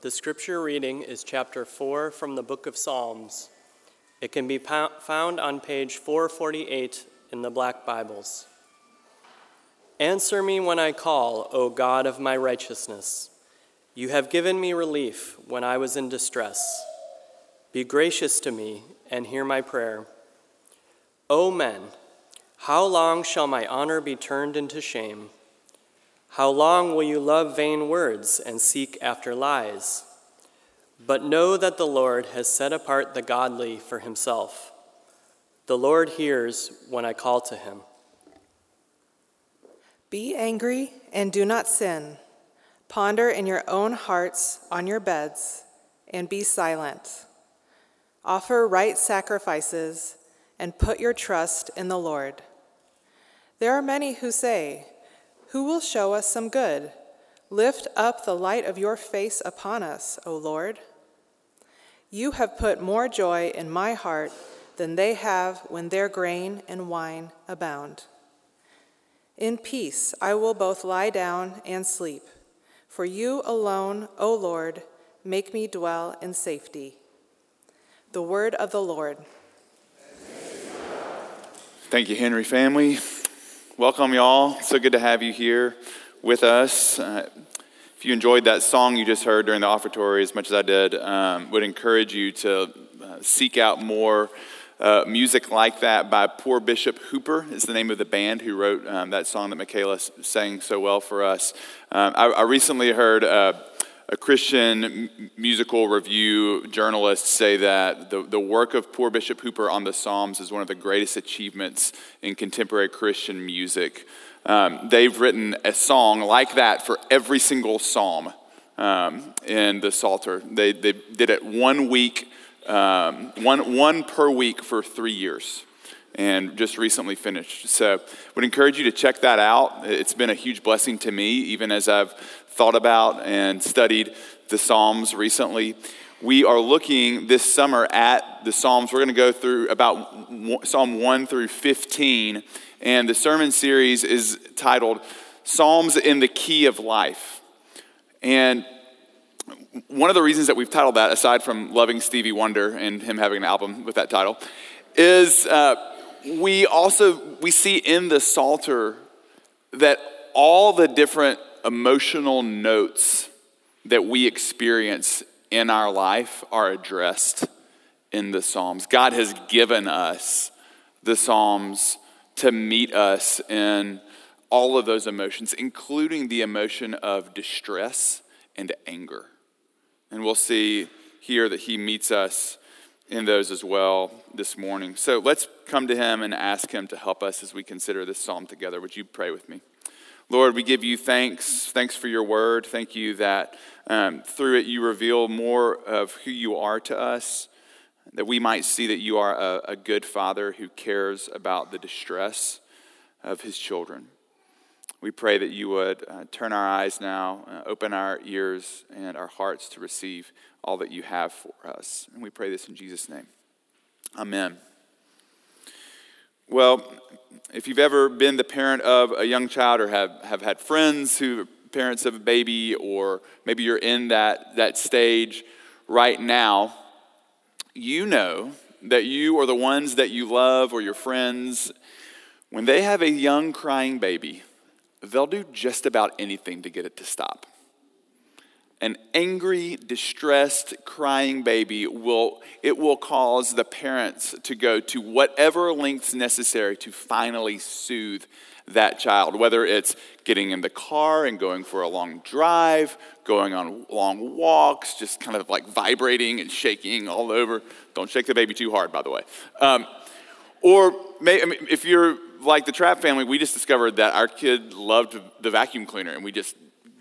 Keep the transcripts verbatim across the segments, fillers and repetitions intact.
The scripture reading is chapter four from the book of Psalms. It can be found on page four forty-eight in the Black Bibles. Answer me when I call, O God of my righteousness. You have given me relief when I was in distress. Be gracious to me and hear my prayer. O men, how long shall my honor be turned into shame? How long will you love vain words and seek after lies? But know that the Lord has set apart the godly for himself. The Lord hears when I call to him. Be angry and do not sin. Ponder in your own hearts on your beds and be silent. Offer right sacrifices and put your trust in the Lord. There are many who say, who will show us some good? Lift up the light of your face upon us, O Lord. You have put more joy in my heart than they have when their grain and wine abound. In peace I will both lie down and sleep, for you alone, O Lord, make me dwell in safety. The word of the Lord. Thank you, Henry family. Welcome, y'all. So good to have you here with us. Uh, if you enjoyed that song you just heard during the offertory as much as I did, um, would encourage you to uh, seek out more uh, music like that by Poor Bishop Hooper. It's the name of the band who wrote um, that song that Michaela sang so well for us. Um, I, I recently heard uh, a Christian musical review journalist say that the, the work of Poor Bishop Hooper on the Psalms is one of the greatest achievements in contemporary Christian music. Um, they've written a song like that for every single psalm um, in the Psalter. They they did it one week, um, one one per week for three years. And just recently finished. So would encourage you to check that out. It's been a huge blessing to me, even as I've thought about and studied the Psalms recently. We are looking this summer at the Psalms. We're going to go through about Psalm one through fifteen. And the sermon series is titled Psalms in the Key of Life. And one of the reasons that we've titled that, aside from loving Stevie Wonder and him having an album with that title, is... Uh, We also, we see in the Psalter that all the different emotional notes that we experience in our life are addressed in the Psalms. God has given us the Psalms to meet us in all of those emotions, including the emotion of distress and anger. And we'll see here that he meets us in those as well this morning. So let's come to him and ask him to help us as we consider this psalm together. Would you pray with me? Lord, we give you thanks. Thanks for your word. Thank you that um, through it you reveal more of who you are to us, that we might see that you are a, a good father who cares about the distress of his children. We pray that you would uh, turn our eyes now, uh, open our ears and our hearts to receive all that you have for us. And we pray this in Jesus' name. Amen. Well, if you've ever been the parent of a young child or have, have had friends who are parents of a baby, or maybe you're in that, that stage right now, you know that you or the ones that you love or your friends, when they have a young crying baby, they'll do just about anything to get it to stop. An angry, distressed, crying baby will, it will cause the parents to go to whatever lengths necessary to finally soothe that child, whether it's getting in the car and going for a long drive, going on long walks, just kind of like vibrating and shaking all over. Don't shake the baby too hard, by the way. Um, or may, I mean, if you're like the Trapp family, we just discovered that our kid loved the vacuum cleaner, and we just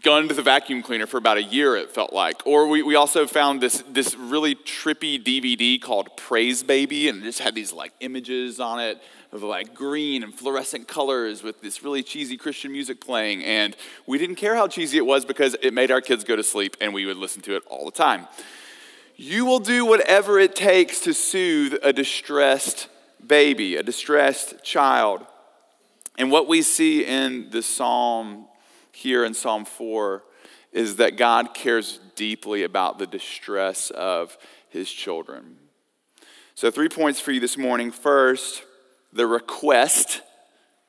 gunned the vacuum cleaner for about a year, it felt like. Or we, we also found this this really trippy D V D called Praise Baby, and it just had these like images on it of like green and fluorescent colors with this really cheesy Christian music playing, and we didn't care how cheesy it was because it made our kids go to sleep and we would listen to it all the time. You will do whatever it takes to soothe a distressed baby, a distressed child. And what we see in the psalm here in Psalm four is that God cares deeply about the distress of his children. So three points for you this morning. First, the request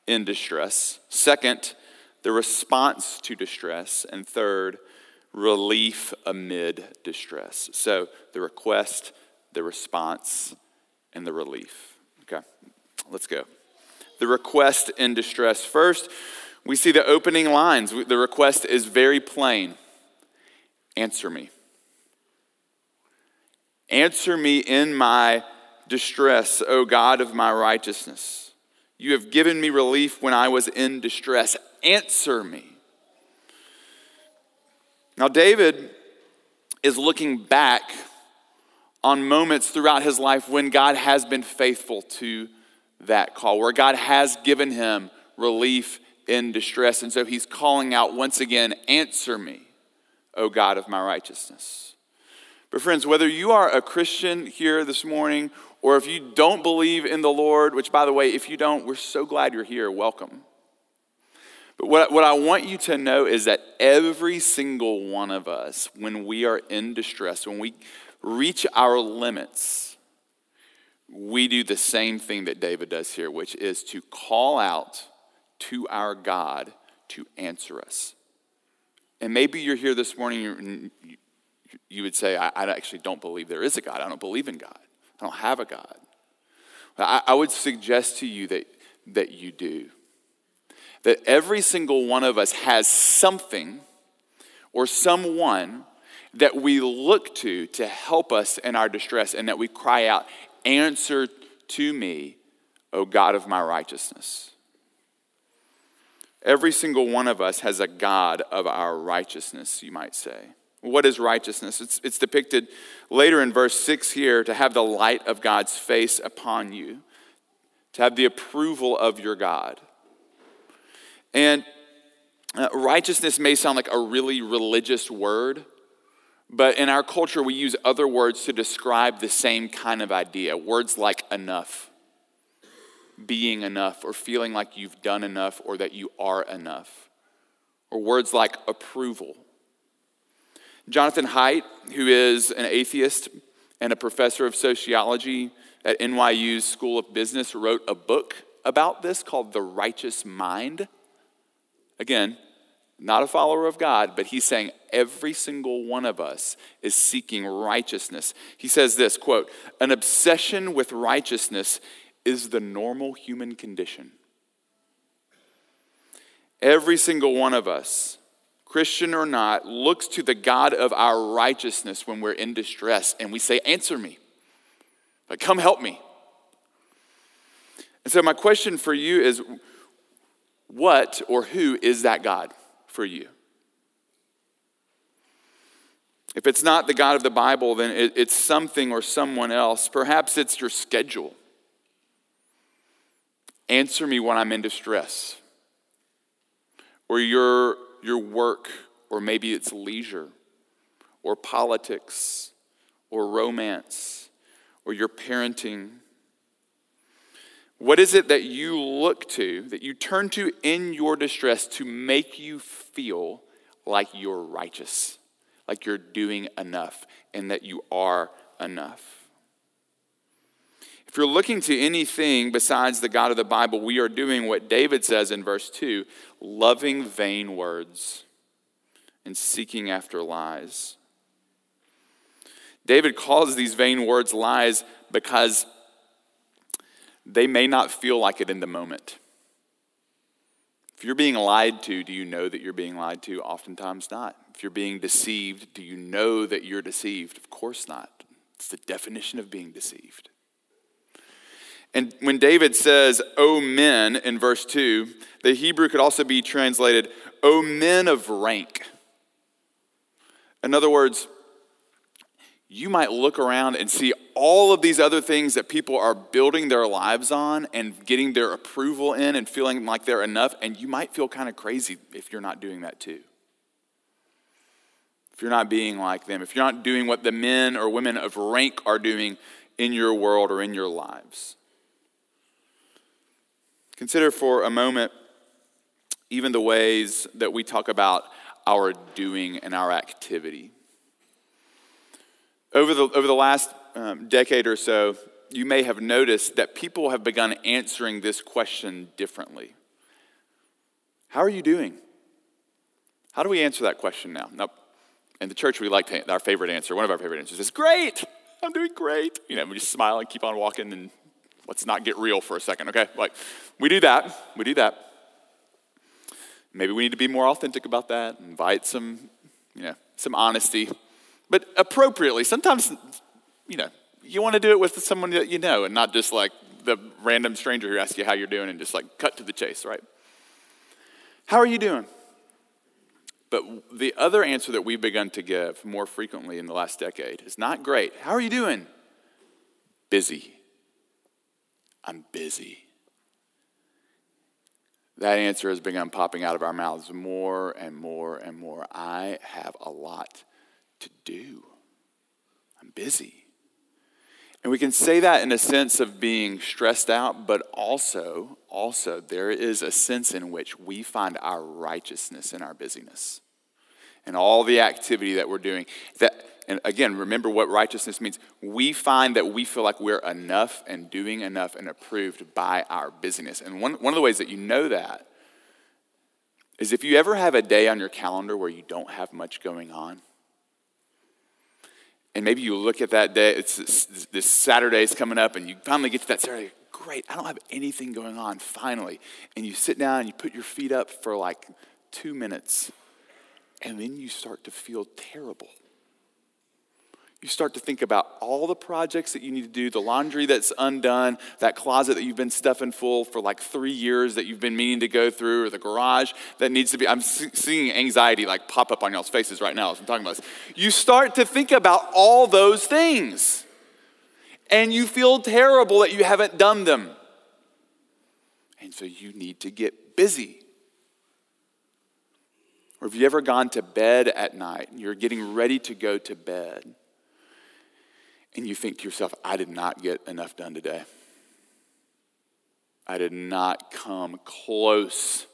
in distress. Second, the response to distress. And third, relief amid distress. So the request, the response, and the relief. Okay, let's go. The request in distress. First, we see the opening lines. The request is very plain. Answer me. Answer me in my distress, O God of my righteousness. You have given me relief when I was in distress. Answer me. Now, David is looking back on moments throughout his life when God has been faithful to that call, where God has given him relief in distress. And so he's calling out once again, answer me, O God of my righteousness. But friends, whether you are a Christian here this morning, or if you don't believe in the Lord, which by the way, if you don't, we're so glad you're here, welcome. But what, what I want you to know is that every single one of us, when we are in distress, when we reach our limits, we do the same thing that David does here, which is to call out to our God to answer us. And maybe you're here this morning, you, you would say, I, I actually don't believe there is a God. I don't believe in God. I don't have a God. I, I would suggest to you that, that you do. That every single one of us has something or someone that we look to to help us in our distress, and that we cry out, answer to me, O God of my righteousness. Every single one of us has a God of our righteousness, you might say. What is righteousness? It's, it's depicted later in verse six here, to have the light of God's face upon you, to have the approval of your God. And uh, righteousness may sound like a really religious word, but in our culture, we use other words to describe the same kind of idea. Words like enough, being enough, or feeling like you've done enough or that you are enough. Or words like approval. Jonathan Haidt, who is an atheist and a professor of sociology at N Y U's School of Business, wrote a book about this called The Righteous Mind. Again, not a follower of God, but he's saying every single one of us is seeking righteousness. He says this, quote, an obsession with righteousness is the normal human condition. Every single one of us, Christian or not, looks to the God of our righteousness when we're in distress, and we say, answer me. Like, come help me. And so my question for you is, what or who is that God for you? If it's not the God of the Bible, then it, it's something or someone else. Perhaps it's your schedule. Answer me when I'm in distress. Or your, your work, or maybe it's leisure, or politics, or romance, or your parenting. What is it that you look to, that you turn to in your distress to make you feel like you're righteous, like you're doing enough and that you are enough? If you're looking to anything besides the God of the Bible, we are doing what David says in verse two, loving vain words and seeking after lies. David calls these vain words lies because they may not feel like it in the moment. If you're being lied to, do you know that you're being lied to? Oftentimes not. If you're being deceived, do you know that you're deceived? Of course not. It's the definition of being deceived. And when David says, O men, in verse two, the Hebrew could also be translated, O men of rank. In other words, you might look around and see all of these other things that people are building their lives on and getting their approval in and feeling like they're enough, and you might feel kind of crazy if you're not doing that too. If you're not being like them, if you're not doing what the men or women of rank are doing in your world or in your lives. Consider for a moment even the ways that we talk about our doing and our activity. Over the, over the last um, decade or so, you may have noticed that people have begun answering this question differently. How are you doing? How do we answer that question now? Now, in the church, we like to, our favorite answer, one of our favorite answers is, great, I'm doing great. You know, we just smile and keep on walking, and let's not get real for a second, okay? Like, we do that, we do that. Maybe we need to be more authentic about that, invite some, you know, some honesty, but appropriately. Sometimes, you know, you want to do it with someone that you know and not just like the random stranger who asks you how you're doing and just like cut to the chase, right? How are you doing? But the other answer that we've begun to give more frequently in the last decade is not great. How are you doing? Busy. I'm busy. That answer has begun popping out of our mouths more and more and more. I have a lot to do. I'm busy. And we can say that in a sense of being stressed out, but also, also there is a sense in which we find our righteousness in our busyness and all the activity that we're doing. That, and again, remember what righteousness means. We find that we feel like we're enough and doing enough and approved by our busyness. And one, one of the ways that you know that is if you ever have a day on your calendar where you don't have much going on, and maybe you look at that day, it's this, this Saturday's coming up, and you finally get to that Saturday, great, I don't have anything going on, finally. And you sit down and you put your feet up for like two minutes, and then you start to feel terrible. You start to think about all the projects that you need to do, the laundry that's undone, that closet that you've been stuffing full for like three years that you've been meaning to go through, or the garage that needs to be, I'm seeing anxiety like pop up on y'all's faces right now as I'm talking about this. You start to think about all those things and you feel terrible that you haven't done them. And so you need to get busy. Or have you ever gone to bed at night and you're getting ready to go to bed? And you think to yourself, I did not get enough done today. I did not come close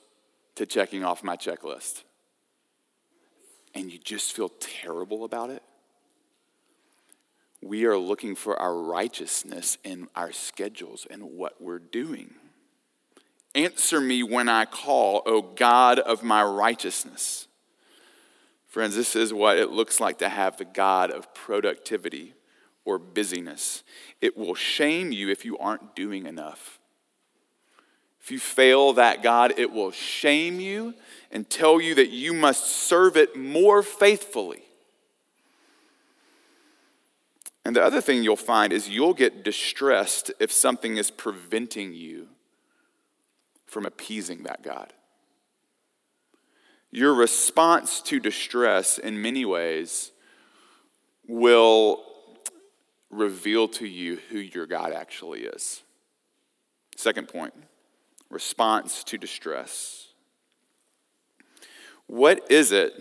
to checking off my checklist. And you just feel terrible about it. We are looking for our righteousness in our schedules and what we're doing. Answer me when I call, O God of my righteousness. Friends, this is what it looks like to have the God of productivity or busyness. It will shame you if you aren't doing enough. If you fail that God, it will shame you and tell you that you must serve it more faithfully. And the other thing you'll find is you'll get distressed if something is preventing you from appeasing that God. Your response to distress in many ways will reveal to you who your God actually is. Second point, response to distress. What is it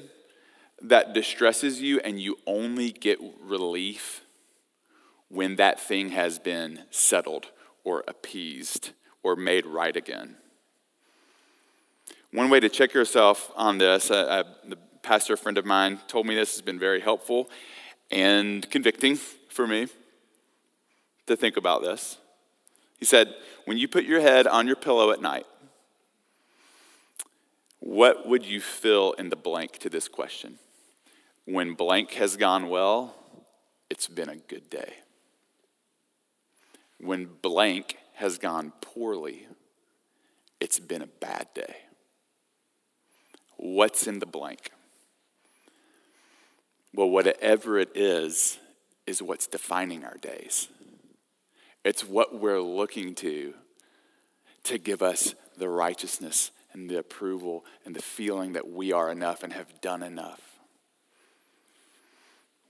that distresses you and you only get relief when that thing has been settled or appeased or made right again? One way to check yourself on this, I, I, the pastor friend of mine told me this has been very helpful and convicting for me to think about this. He said, when you put your head on your pillow at night, what would you fill in the blank to this question? When blank has gone well, it's been a good day. When blank has gone poorly, it's been a bad day. What's in the blank? Well, whatever it is, is what's defining our days. It's what we're looking to to give us the righteousness and the approval and the feeling that we are enough and have done enough.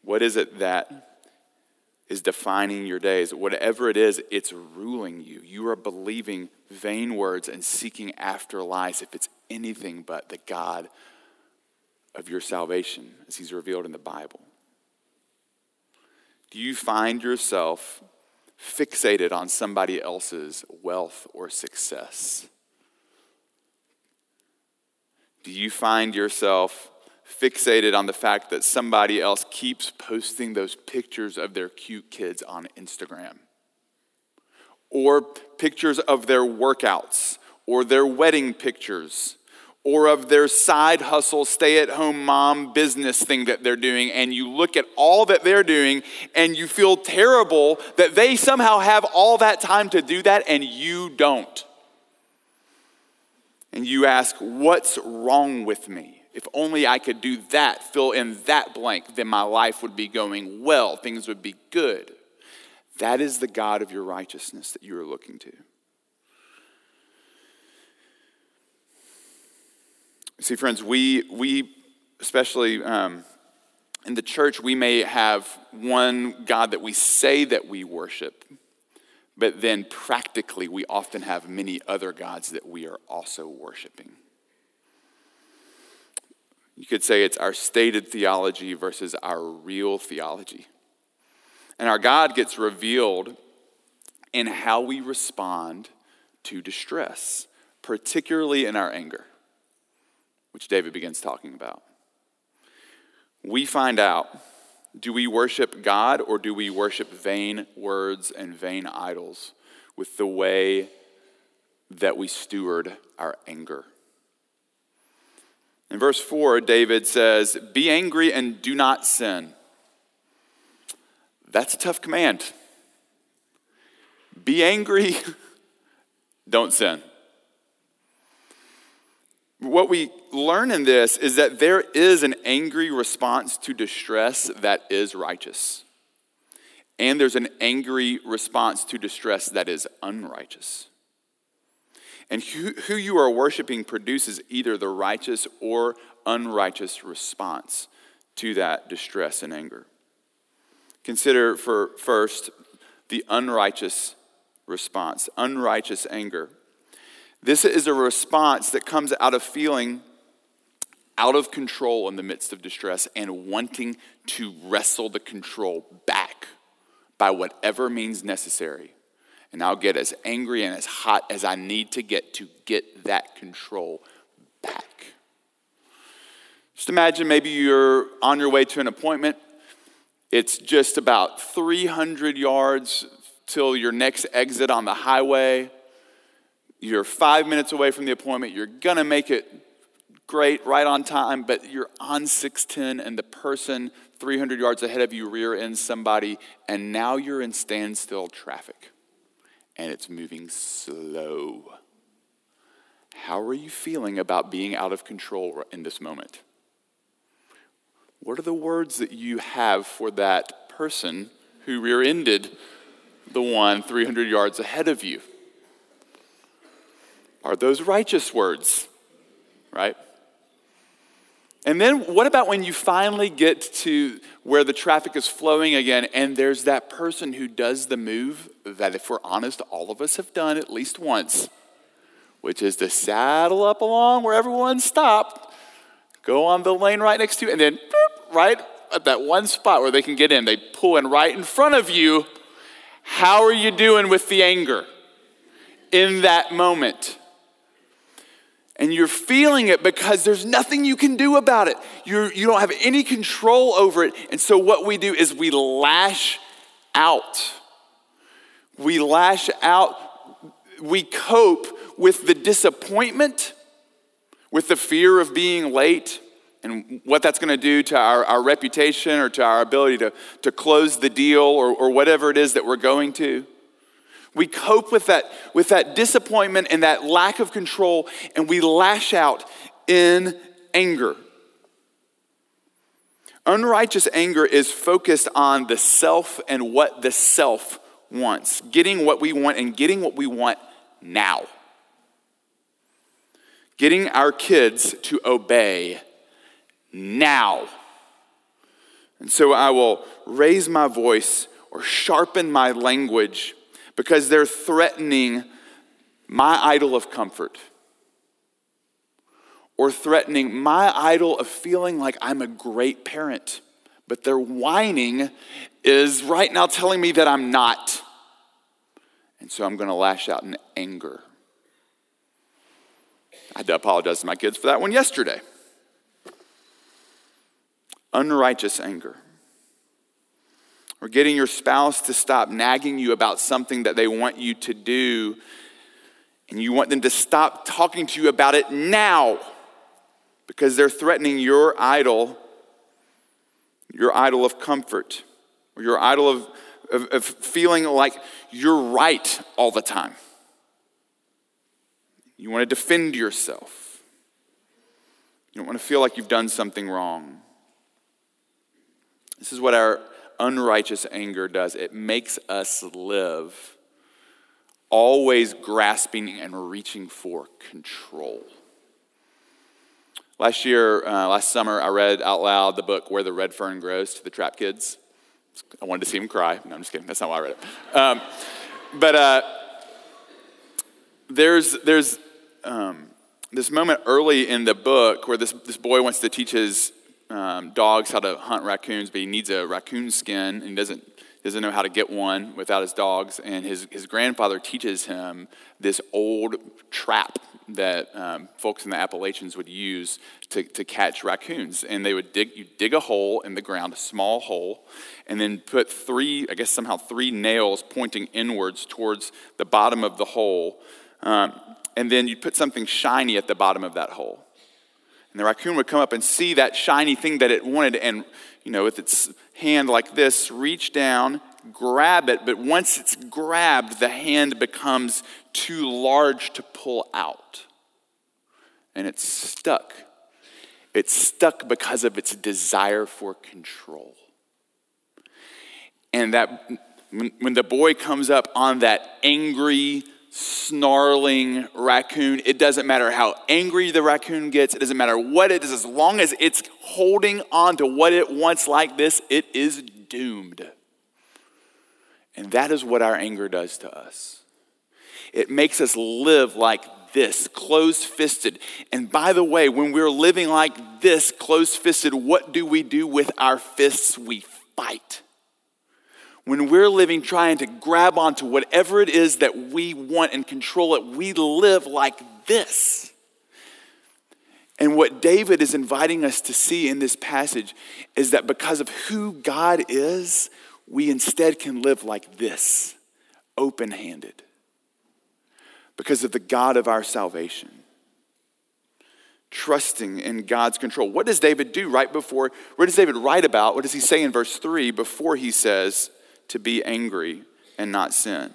What is it that is defining your days? Whatever it is, it's ruling you. You are believing vain words and seeking after lies if it's anything but the God of your salvation as he's revealed in the Bible. Do you find yourself fixated on somebody else's wealth or success? Do you find yourself fixated on the fact that somebody else keeps posting those pictures of their cute kids on Instagram, or pictures of their workouts, or their wedding pictures, or of their side hustle, stay-at-home mom business thing that they're doing, and you look at all that they're doing, and you feel terrible that they somehow have all that time to do that, and you don't. And you ask, what's wrong with me? If only I could do that, fill in that blank, then my life would be going well, things would be good. That is the God of your righteousness that you are looking to. See, friends, we, we especially um, in the church, we may have one God that we say that we worship, but then practically we often have many other gods that we are also worshiping. You could say it's our stated theology versus our real theology. And our God gets revealed in how we respond to distress, particularly in our anger, which David begins talking about. We find out, do we worship God or do we worship vain words and vain idols with the way that we steward our anger? In verse four, David says, "Be angry and do not sin." That's a tough command. Be angry, don't sin. What we learn in this is that there is an angry response to distress that is righteous. And there's an angry response to distress that is unrighteous. And who, who you are worshiping produces either the righteous or unrighteous response to that distress and anger. Consider for first the unrighteous response, unrighteous anger. This is a response that comes out of feeling out of control in the midst of distress and wanting to wrestle the control back by whatever means necessary. And I'll get as angry and as hot as I need to get to get that control back. Just imagine maybe you're on your way to an appointment. It's just about three hundred yards till your next exit on the highway. You're five minutes away from the appointment. You're going to make it great, right on time, but you're on six ten and the person three hundred yards ahead of you rear ends somebody, and now you're in standstill traffic and it's moving slow. How are you feeling about being out of control in this moment? What are the words that you have for that person who rear-ended the one three hundred yards ahead of you? Are those righteous words, right? And then what about when you finally get to where the traffic is flowing again and there's that person who does the move that, if we're honest, all of us have done at least once, which is to saddle up along where everyone stopped, go on the lane right next to you, and then boop, right at that one spot where they can get in, they pull in right in front of you. How are you doing with the anger in that moment? And you're feeling it because there's nothing you can do about it. You're, you don't have any control over it. And so what we do is we lash out. We lash out. We cope with the disappointment, with the fear of being late, and what that's going to do to our, our reputation or to our ability to, to close the deal or, or whatever it is that we're going to. We cope with that, with that disappointment and that lack of control, and we lash out in anger. Unrighteous anger is focused on the self and what the self wants, getting what we want and getting what we want now. Getting our kids to obey now. And so I will raise my voice or sharpen my language because they're threatening my idol of comfort or threatening my idol of feeling like I'm a great parent, but their whining is right now telling me that I'm not. And so I'm going to lash out in anger. I had to apologize to my kids for that one yesterday. unrighteous anger, or getting your spouse to stop nagging you about something that they want you to do, and you want them to stop talking to you about it now because they're threatening your idol, your idol of comfort, or your idol of, of, of feeling like you're right all the time. You want to defend yourself. You don't want to feel like you've done something wrong. This is what our unrighteous anger does. It makes us live always grasping and reaching for control. Last year, uh, last summer, I read out loud the book Where the Red Fern Grows to the Trap Kids. I wanted to see them cry. No, I'm just kidding. That's not why I read it. Um, but uh, there's there's um, this moment early in the book where this, this boy wants to teach his Um, dogs how to hunt raccoons, but he needs a raccoon skin and he doesn't doesn't know how to get one without his dogs. And his his grandfather teaches him this old trap that um, folks in the Appalachians would use to to catch raccoons. And they would dig you dig a hole in the ground, a small hole, and then put three I guess somehow three nails pointing inwards towards the bottom of the hole, um, and then you put something shiny at the bottom of that hole. And the raccoon would come up and see that shiny thing that it wanted and, you know, with its hand like this, reach down, grab it. But once it's grabbed, the hand becomes too large to pull out. And it's stuck. It's stuck because of its desire for control. And that when, when the boy comes up on that angry, snarling raccoon, it doesn't matter how angry the raccoon gets, it doesn't matter what it is, as long as it's holding on to what it wants like this, it is doomed. And that is what our anger does to us. It makes us live like this, close-fisted. And by the way, when we're living like this, close-fisted, what do we do with our fists? We fight. When we're living trying to grab onto whatever it is that we want and control it, we live like this. And what David is inviting us to see in this passage is that because of who God is, we instead can live like this, open-handed, because of the God of our salvation, trusting in God's control. What does David do right before, what does David write about? What does he say in verse three before he says, to be angry and not sin?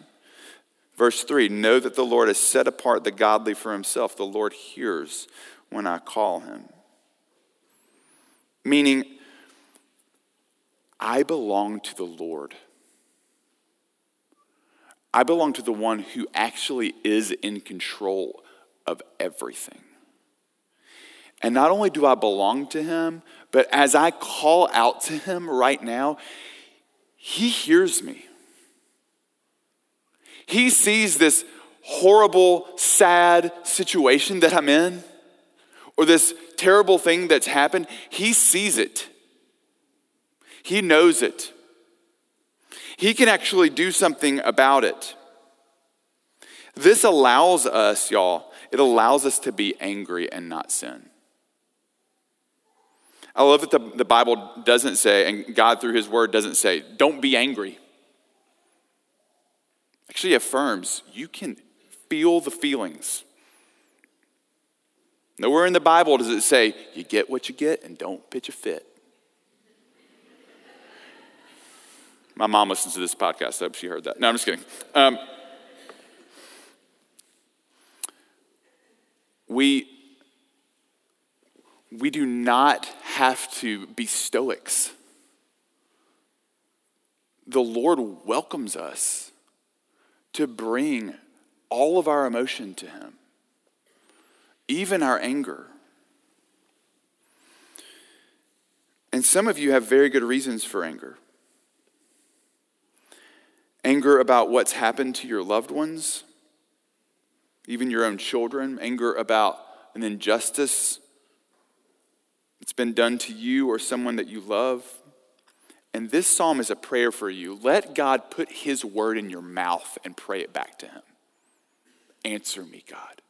Verse three, know that the Lord has set apart the godly for himself. The Lord hears when I call him. Meaning, I belong to the Lord. I belong to the one who actually is in control of everything. And not only do I belong to him, but as I call out to him right now, he hears me. He sees this horrible, sad situation that I'm in, or this terrible thing that's happened. He sees it. He knows it. He can actually do something about it. This allows us, y'all, it allows us to be angry and not sin. I love that the, the Bible doesn't say, and God through his word doesn't say, don't be angry. Actually affirms, you can feel the feelings. Nowhere in the Bible does it say, you get what you get and don't pitch a fit. My mom listens to this podcast, so I hope she heard that. No, I'm just kidding. Um, we... We do not have to be stoics. The Lord welcomes us to bring all of our emotion to him, even our anger. And some of you have very good reasons for anger. Anger about what's happened to your loved ones, even your own children, anger about an injustice it's been done to you or someone that you love. And this psalm is a prayer for you. Let God put his word in your mouth and pray it back to him. Answer me, God.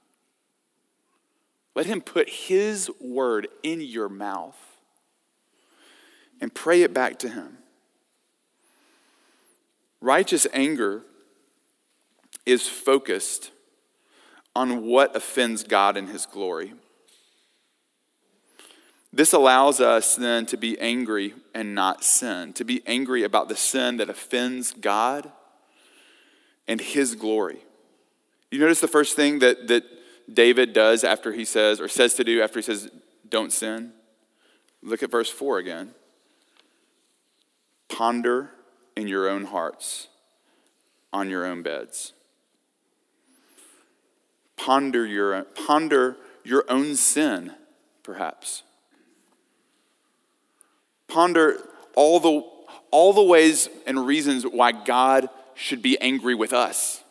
Let him put his word in your mouth. and pray it back to him. Righteous anger is focused on what offends God in his glory. This allows us then to be angry and not sin, to be angry about the sin that offends God and his glory. You notice the first thing that, that David does after he says, or says to do after he says, don't sin? Look at verse four again. Ponder in your own hearts, on your own beds. Ponder your, ponder your own sin, perhaps. Ponder all the, all the ways and reasons why God should be angry with us.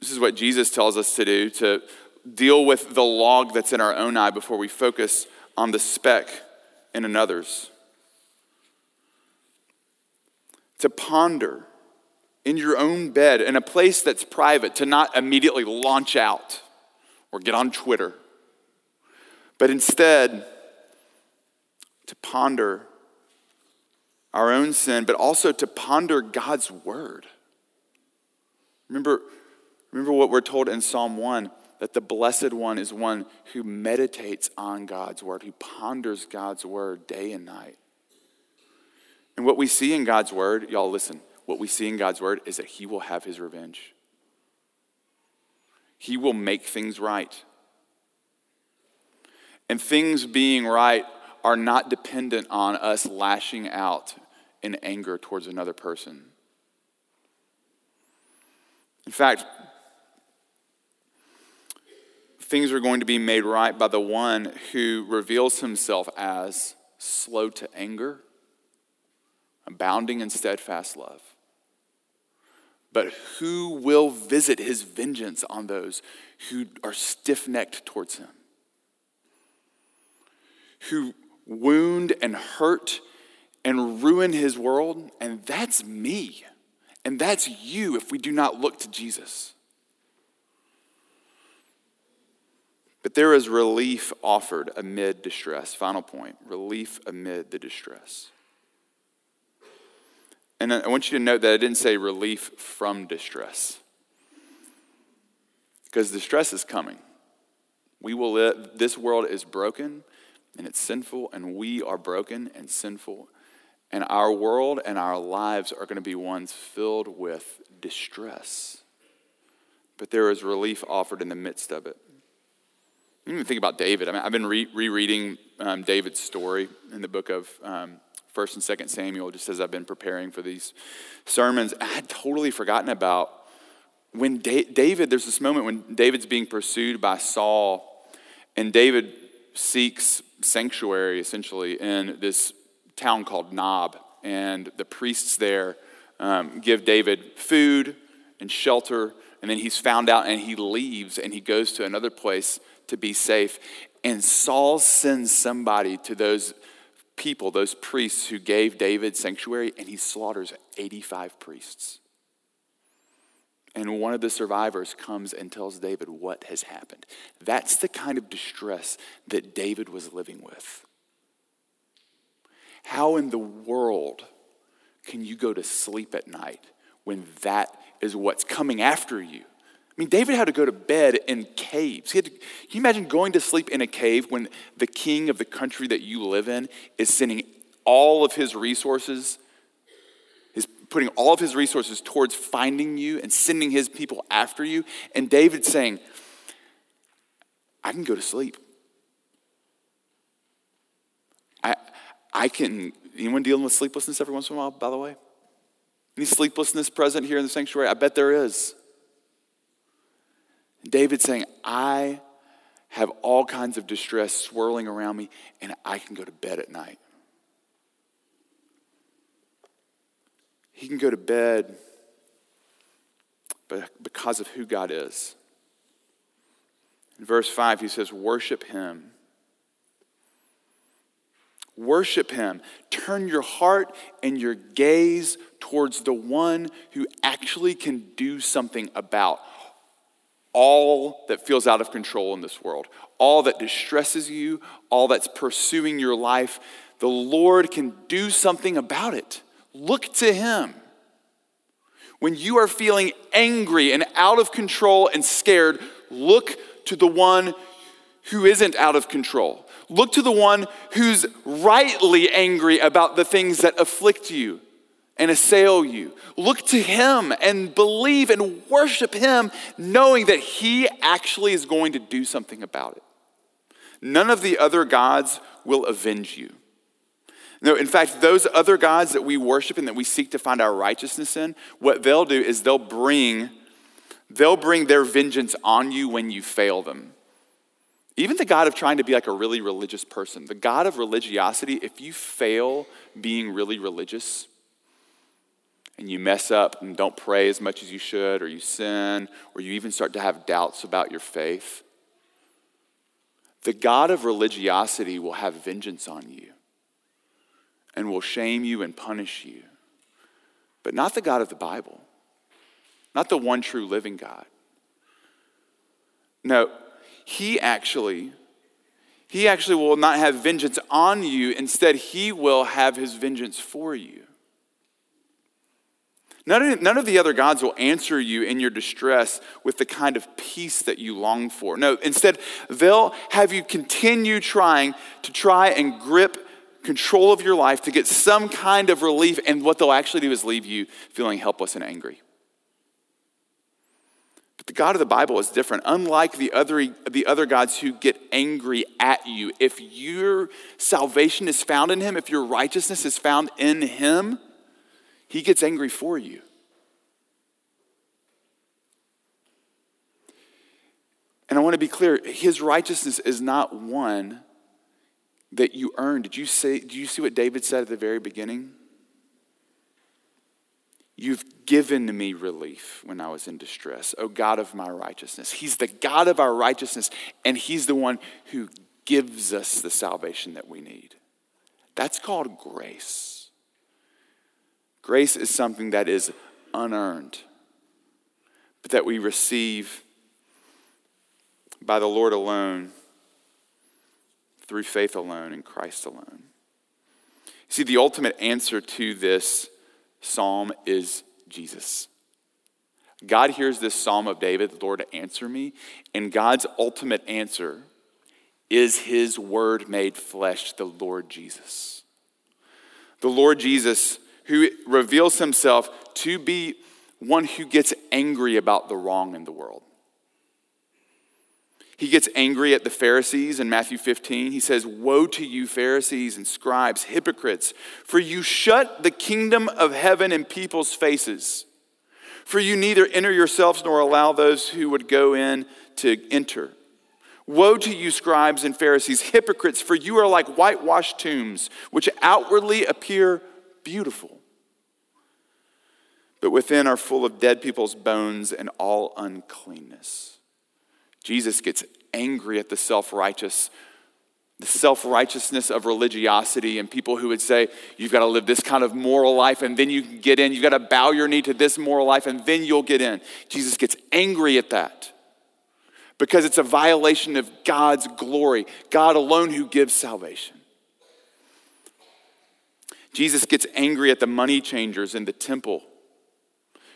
This is what Jesus tells us to do, to deal with the log that's in our own eye before we focus on the speck in another's. To ponder in your own bed, in a place that's private, to not immediately launch out or get on Twitter, but instead to ponder our own sin, but also to ponder God's word. Remember, remember what we're told in Psalm one, that the blessed one is one who meditates on God's word, who ponders God's word day and night. And what we see in God's word, y'all listen, what we see in God's word is that he will have his revenge. He will make things right. And things being right are not dependent on us lashing out in anger towards another person. In fact, things are going to be made right by the one who reveals himself as slow to anger, abounding in steadfast love, but who will visit his vengeance on those who are stiff-necked towards him, who wound and hurt and ruin his world, and that's me, and that's you if we do not look to Jesus. But there is relief offered amid distress. Final point, relief amid the distress. And I want you to note that I didn't say relief from distress, because distress is coming. We will live, this world is broken and it's sinful, and we are broken and sinful, and our world and our lives are going to be ones filled with distress. But there is relief offered in the midst of it. You even think about David. I mean, I've been re- rereading um, David's story in the book of um, First and Second Samuel, just as I've been preparing for these sermons. I had totally forgotten about when da- David, there's this moment when David's being pursued by Saul, and David seeks sanctuary, essentially, in this town called Nob. And the priests there um, give David food and shelter, and then he's found out and he leaves and he goes to another place to be safe. And Saul sends somebody to those people, those priests who gave David sanctuary, and he slaughters eighty-five priests. And one of the survivors comes and tells David what has happened. That's the kind of distress that David was living with. How in the world can you go to sleep at night when that is what's coming after you? I mean, David had to go to bed in caves. He had to, can you imagine going to sleep in a cave when the king of the country that you live in is sending all of his resources, is putting all of his resources towards finding you and sending his people after you? And David's saying, I can go to sleep. I, I can, anyone dealing with sleeplessness every once in a while, by the way? Any sleeplessness present here in the sanctuary? I bet there is. David's saying, I have all kinds of distress swirling around me, and I can go to bed at night. He can go to bed because of who God is. In verse five, he says, worship him. Worship him. Turn your heart and your gaze towards the one who actually can do something about all that feels out of control in this world, all that distresses you, all that's pursuing your life, the Lord can do something about it. Look to him. When you are feeling angry and out of control and scared, look to the one who isn't out of control. Look to the one who's rightly angry about the things that afflict you and assail you. Look to him and believe and worship him, knowing that he actually is going to do something about it. None of the other gods will avenge you. No, in fact, those other gods that we worship and that we seek to find our righteousness in, what they'll do is they'll bring, they'll bring their vengeance on you when you fail them. Even the God of trying to be like a really religious person, the God of religiosity, if you fail being really religious and you mess up and don't pray as much as you should, or you sin, or you even start to have doubts about your faith, the God of religiosity will have vengeance on you and will shame you and punish you. But not the God of the Bible, not the one true living God. No, he actually, he actually will not have vengeance on you. Instead, he will have his vengeance for you. None of, none of the other gods will answer you in your distress with the kind of peace that you long for. No, instead, they'll have you continue trying to try and grip control of your life to get some kind of relief, and what they'll actually do is leave you feeling helpless and angry. But the God of the Bible is different. Unlike the other, the other gods who get angry at you, if your salvation is found in him, if your righteousness is found in him, he gets angry for you. And I want to be clear, his righteousness is not one that you earned. Did you say, do you see what David said at the very beginning? You've given me relief when I was in distress, O God of my righteousness. He's the God of our righteousness, and he's the one who gives us the salvation that we need. That's called grace. Grace is something that is unearned, but that we receive by the Lord alone, through faith alone in Christ alone. See, the ultimate answer to this psalm is Jesus. God hears this psalm of David, Lord, answer me, and God's ultimate answer is his word made flesh, the Lord Jesus. The Lord Jesus, who reveals himself to be one who gets angry about the wrong in the world. He gets angry at the Pharisees in Matthew fifteen. He says, woe to you, Pharisees and scribes, hypocrites, for you shut the kingdom of heaven in people's faces. For you neither enter yourselves nor allow those who would go in to enter. Woe to you, scribes and Pharisees, hypocrites, for you are like whitewashed tombs, which outwardly appear beautiful, but within are full of dead people's bones and all uncleanness. Jesus gets angry at the self-righteous, the self-righteousness of religiosity and people who would say, you've got to live this kind of moral life and then you can get in. You've got to bow your knee to this moral life and then you'll get in. Jesus gets angry at that because it's a violation of God's glory, God alone who gives salvation. Jesus gets angry at the money changers in the temple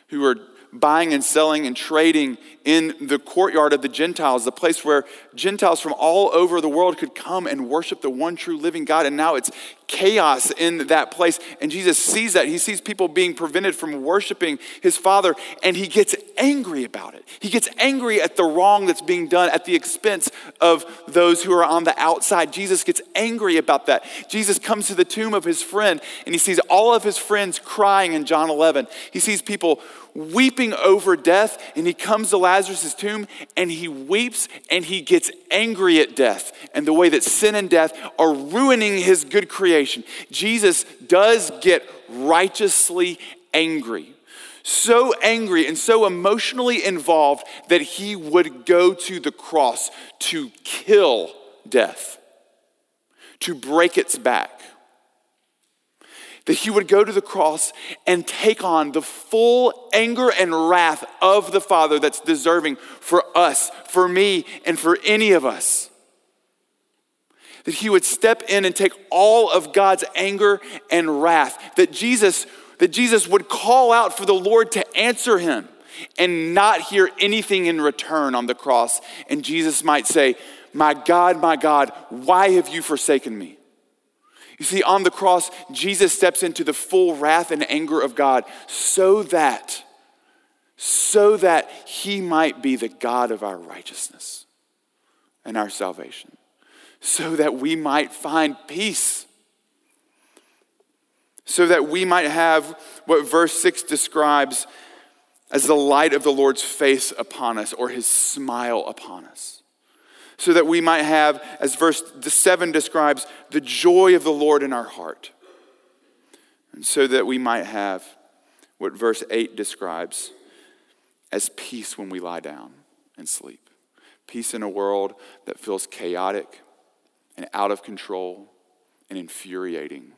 who are buying and selling and trading in the courtyard of the Gentiles, the place where Gentiles from all over the world could come and worship the one true living God. And now it's chaos in that place. And Jesus sees that. He sees people being prevented from worshiping his Father, and he gets angry about it. He gets angry at the wrong that's being done at the expense of those who are on the outside. Jesus gets angry about that. Jesus comes to the tomb of his friend, and he sees all of his friends crying in John eleven. He sees people weeping over death, and he comes to Lazarus' tomb, and he weeps, and he gets angry at death and the way that sin and death are ruining his good creation. Jesus does get righteously angry, so angry and so emotionally involved that he would go to the cross to kill death, to break its back. that he would go to the cross and take on the full anger and wrath of the Father that's deserving for us, for me, and for any of us. That he would step in and take all of God's anger and wrath. That Jesus, that Jesus would call out for the Lord to answer him and not hear anything in return on the cross. And Jesus might say, "My God, my God, why have you forsaken me?" You see, on the cross, Jesus steps into the full wrath and anger of God so that, so that he might be the God of our righteousness and our salvation, so that we might find peace, so that we might have what verse six describes as the light of the Lord's face upon us, or his smile upon us. So that we might have, as verse seven describes, the joy of the Lord in our heart. And so that we might have what verse eight describes as peace when we lie down and sleep. Peace in a world that feels chaotic and out of control and infuriating,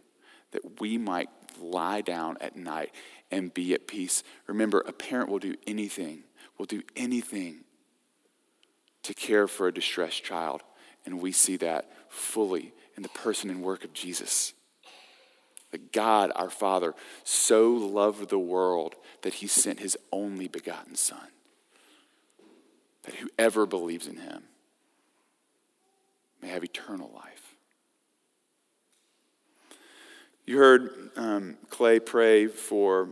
that we might lie down at night and be at peace. Remember, a parent will do anything, will do anything to care for a distressed child. And we see that fully in the person and work of Jesus. That God, our Father, so loved the world that he sent his only begotten Son, that whoever believes in him may have eternal life. You heard um, Clay pray for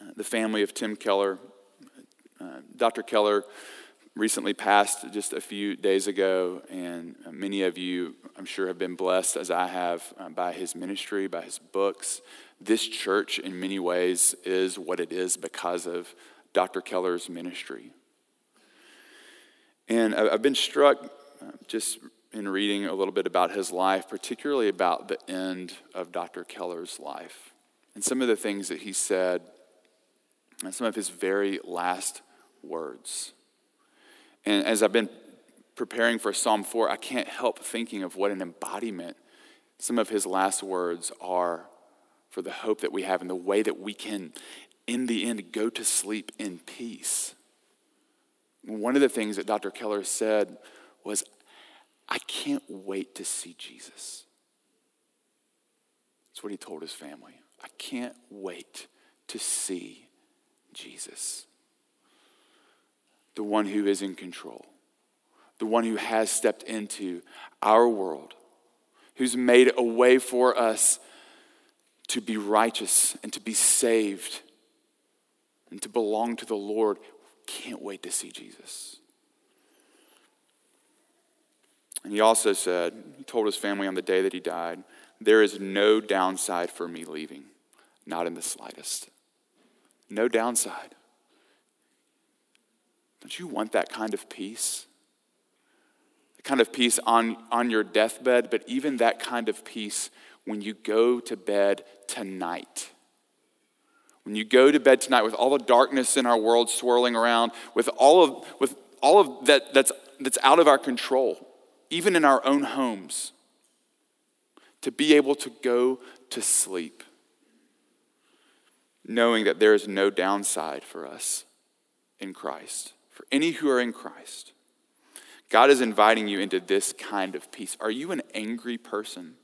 uh, the family of Tim Keller. Uh, Doctor Keller recently passed just a few days ago, and many of you, I'm sure, have been blessed, as I have, by his ministry, by his books. This church, in many ways, is what it is because of Doctor Keller's ministry. And I've been struck, just in reading a little bit about his life, particularly about the end of Doctor Keller's life, and some of the things that he said, and some of his very last words. And as I've been preparing for Psalm four, I can't help thinking of what an embodiment some of his last words are for the hope that we have and the way that we can, in the end, go to sleep in peace. One of the things that Doctor Keller said was, "I can't wait to see Jesus." That's what he told his family. "I can't wait to see Jesus." The one who is in control, the one who has stepped into our world, who's made a way for us to be righteous and to be saved and to belong to the Lord. Can't wait to see Jesus. And he also said, he told his family on the day that he died, "There is no downside for me leaving, not in the slightest." No downside. Don't you want that kind of peace? The kind of peace on, on your deathbed, but even that kind of peace when you go to bed tonight. When you go to bed tonight with all the darkness in our world swirling around, with all of with all of that that's that's out of our control, even in our own homes, to be able to go to sleep, knowing that there is no downside for us in Christ. For any who are in Christ, God is inviting you into this kind of peace. Are you an angry person?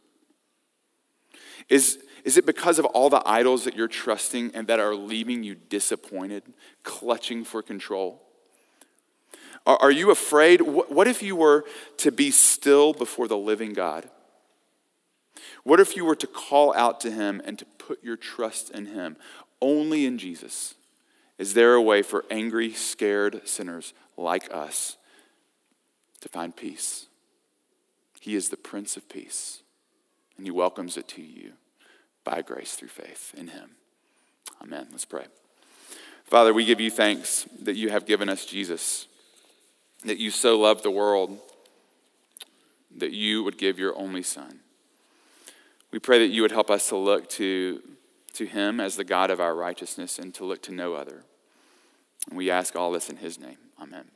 Is, is it because of all the idols that you're trusting and that are leaving you disappointed, clutching for control? Are, are you afraid? What, what if you were to be still before the living God? What if you were to call out to him and to put your trust in him, only in Jesus? Is there a way for angry, scared sinners like us to find peace? He is the Prince of Peace, and he welcomes it to you by grace through faith in him. Amen. Let's pray. Father, we give you thanks that you have given us Jesus, that you so loved the world that you would give your only Son. We pray that you would help us to look to, to him as the God of our righteousness and to look to no other. And we ask all this in his name. Amen.